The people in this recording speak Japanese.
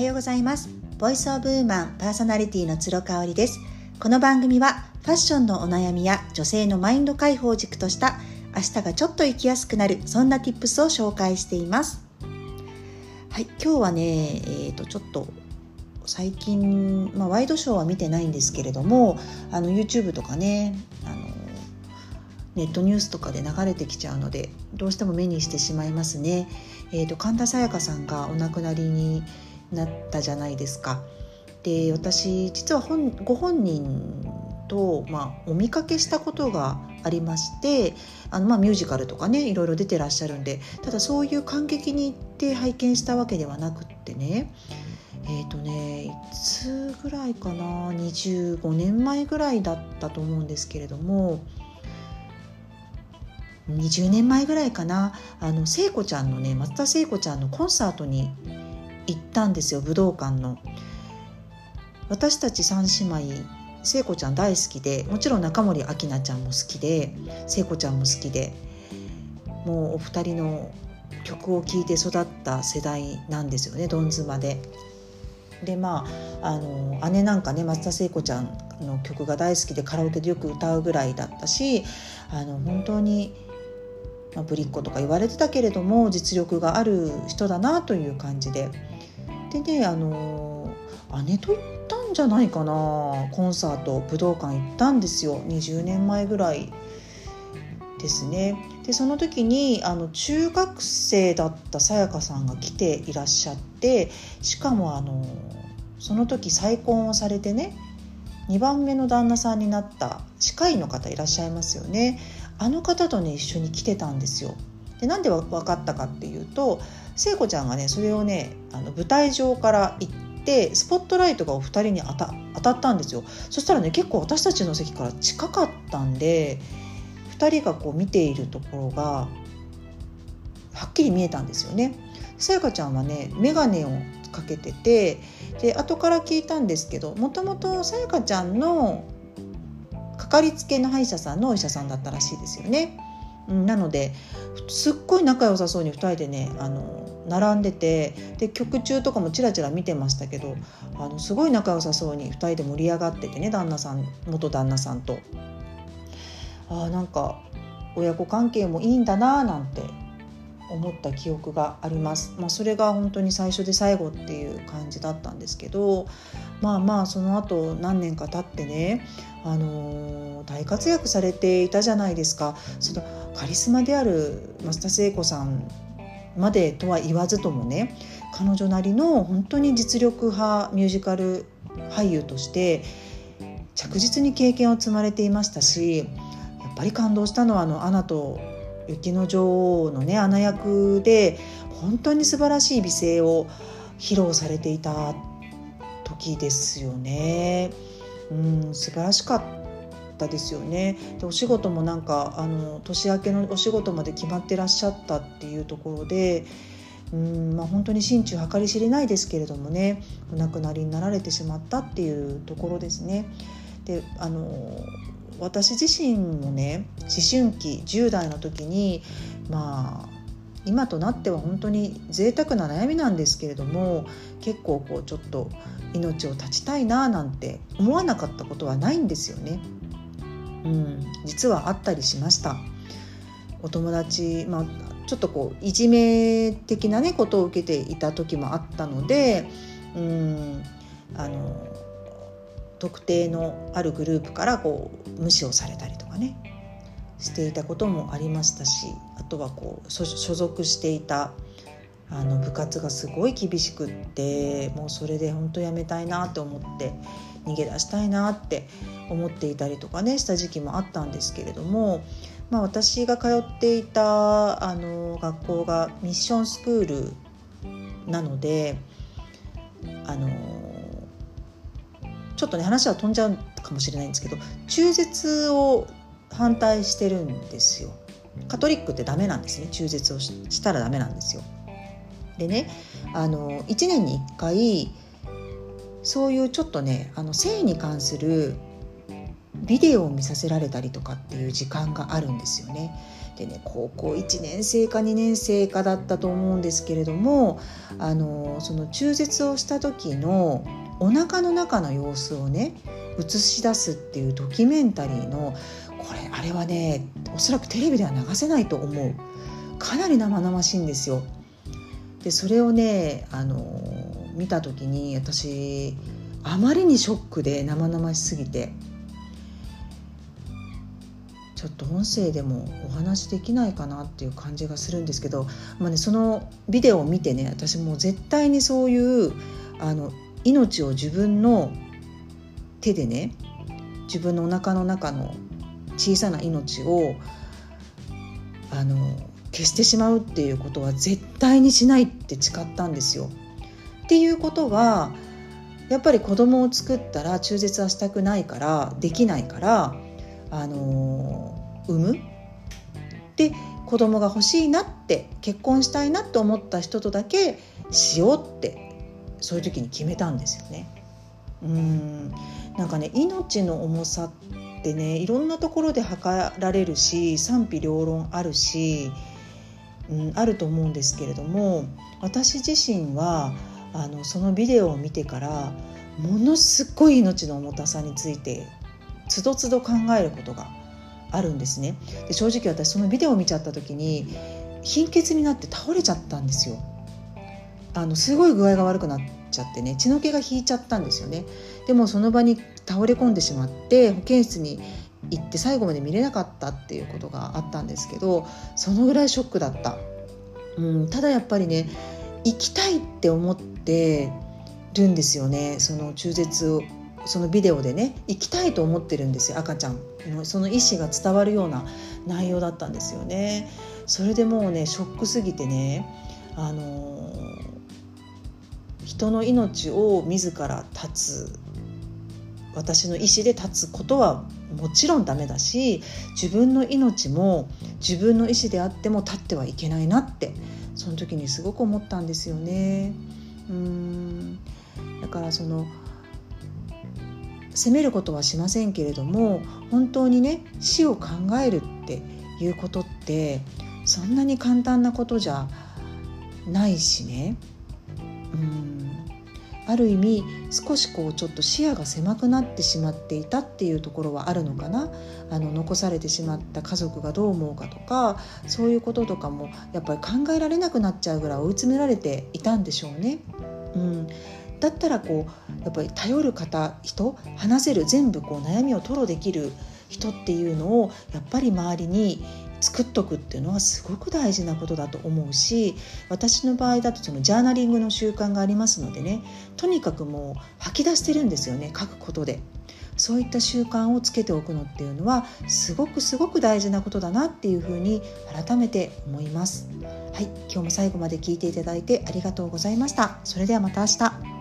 はようございます。ボイスオブウーマンパーソナリティの鶴香織です。この番組はファッションのお悩みや女性のマインド解放を軸とした明日がちょっと生きやすくなる、そんな tips を紹介しています。はい、今日はね、ちょっと最近、ワイドショーは見てないんですけれども、YouTube とかね、ネットニュースとかで流れてきちゃうので、どうしても目にしてしまいますね。神田沙也加さんがお亡くなりになったじゃないですか。で、私実はご本人と、お見かけしたことがありまして、ミュージカルとかね、いろいろ出てらっしゃるんで、ただそういう観劇に行って拝見したわけではなくってね、いつぐらいかな、25年前ぐらいだったと思うんですけれども、20年前ぐらいかな、聖子ちゃんのね、松田聖子ちゃんのコンサートに行ったんですよ、武道館の。私たち三姉妹、聖子ちゃん大好きで、もちろん中森明菜ちゃんも好きで、聖子ちゃんも好きで、もうお二人の曲を聴いて育った世代なんですよね、どんずまで。で、姉なんかね、松田聖子ちゃんの曲が大好きで、カラオケでよく歌うぐらいだったし、本当にぶりっ子とか言われてたけれども、実力がある人だなという感じで。でね、姉と行ったんじゃないかな、コンサート、武道館行ったんですよ、20年前ぐらいですね。で、その時に中学生だった沙也加さんが来ていらっしゃって、しかもその時再婚をされてね、2番目の旦那さんになった歯科医の方いらっしゃいますよね。あの方とね、一緒に来てたんですよ。で、なんで分かったかっていうと、聖子ちゃんがね、それをね、舞台上から行ってスポットライトがお二人に当たったんですよ。そしたらね、結構私たちの席から近かったんで、二人がこう見ているところがはっきり見えたんですよね。沙也加ちゃんはね、メガネをかけてて、で、後から聞いたんですけど、もともと沙也加ちゃんのかかりつけの歯医者さんのお医者さんだったらしいですよね。なので、すっごい仲良さそうに2人でね、並んでて、で、曲中とかもちらちら見てましたけど、すごい仲良さそうに2人で盛り上がっててね、旦那さん、元旦那さんと。なんか親子関係もいいんだななんて思った記憶があります。それが本当に最初で最後っていう感じだったんですけど、その後何年か経ってね、大活躍されていたじゃないですか。そのカリスマである松田聖子さんまでとは言わずともね、彼女なりの本当に実力派ミュージカル俳優として着実に経験を積まれていましたし、やっぱり感動したのはアナと雪の女王のね、アナ役で本当に素晴らしい美声を披露されていた時ですよね。素晴らしかったですよね。で、お仕事もなんか年明けのお仕事まで決まってらっしゃったっていうところで、本当に心中計り知れないですけれどもね、お亡くなりになられてしまったっていうところですね。で、私自身もね、思春期10代の時に、今となっては本当に贅沢な悩みなんですけれども、結構こうちょっと命を絶ちたいななんて思わなかったことはないんですよね。実はあったりしました。お友達、ちょっとこういじめ的なね、ことを受けていた時もあったので、特定のあるグループからこう無視をされたりとかね、していたこともありましたし、あとはこう所属していた部活がすごい厳しくって、もうそれで本当やめたいなと思って逃げ出したいなって思っていたりとかね、した時期もあったんですけれども、私が通っていた学校がミッションスクールなので、ちょっとね、話は飛んじゃうかもしれないんですけど、中絶を反対してるんですよ。カトリックってダメなんですね、中絶をしたらダメなんですよ。でね、1年に1回そういうちょっとね、性に関するビデオを見させられたりとかっていう時間があるんですよね。でね、高校1年生か2年生かだったと思うんですけれども、その中絶をした時のお腹の中の様子をね映し出すっていうドキュメンタリーの、これあれはねおそらくテレビでは流せないと思う、かなり生々しいんですよ。でそれをね見た時に私あまりにショックで、生々しすぎてちょっと音声でもお話できないかなっていう感じがするんですけど、まあね、そのビデオを見てね、私もう絶対にそういう命を自分の手でね、自分のお腹の中の小さな命を消してしまうっていうことは絶対にしないって誓ったんですよ。っていうことはやっぱり子供を作ったら中絶はしたくないから、できないから産むで子供が欲しいなって、結婚したいなって思った人とだけしようって、そういう時に決めたんですよね。なんかね、命の重さってね、いろんなところで測られるし、賛否両論あるし、あると思うんですけれども、私自身はそのビデオを見てからものすごい命の重たさについてつどつど考えることがあるんですね。で正直私そのビデオを見ちゃった時に貧血になって倒れちゃったんですよ。すごい具合が悪くなっちゃってね、血の気が引いちゃったんですよね。でもその場に倒れ込んでしまって保健室に行って最後まで見れなかったっていうことがあったんですけど、そのぐらいショックだった。ただやっぱりね、生きたいって思ってるんですよね。その中絶をそのビデオでね、生きたいと思ってるんですよ、赤ちゃんの。その意思が伝わるような内容だったんですよね。それでもうね、ショックすぎてね、人の命を自ら絶つ、私の意思で絶つことはもちろんダメだし、自分の命も自分の意思であっても絶ってはいけないなってその時にすごく思ったんですよね。だからその責めることはしませんけれども、本当にね、死を考えるっていうことってそんなに簡単なことじゃないしね、ある意味少しこうちょっと視野が狭くなってしまっていたっていうところはあるのかな。残されてしまった家族がどう思うかとか、そういうこととかもやっぱり考えられなくなっちゃうぐらい追い詰められていたんでしょうね。だったらこうやっぱり頼る方、人、話せる、全部こう悩みを吐露できる人っていうのをやっぱり周りに作っとくっていうのはすごく大事なことだと思うし、私の場合だとそのジャーナリングの習慣がありますのでね、とにかくもう吐き出してるんですよね、書くことで。そういった習慣をつけておくのっていうのはすごくすごく大事なことだなっていうふうに改めて思います。はい、今日も最後まで聞いていただいてありがとうございました。それではまた明日。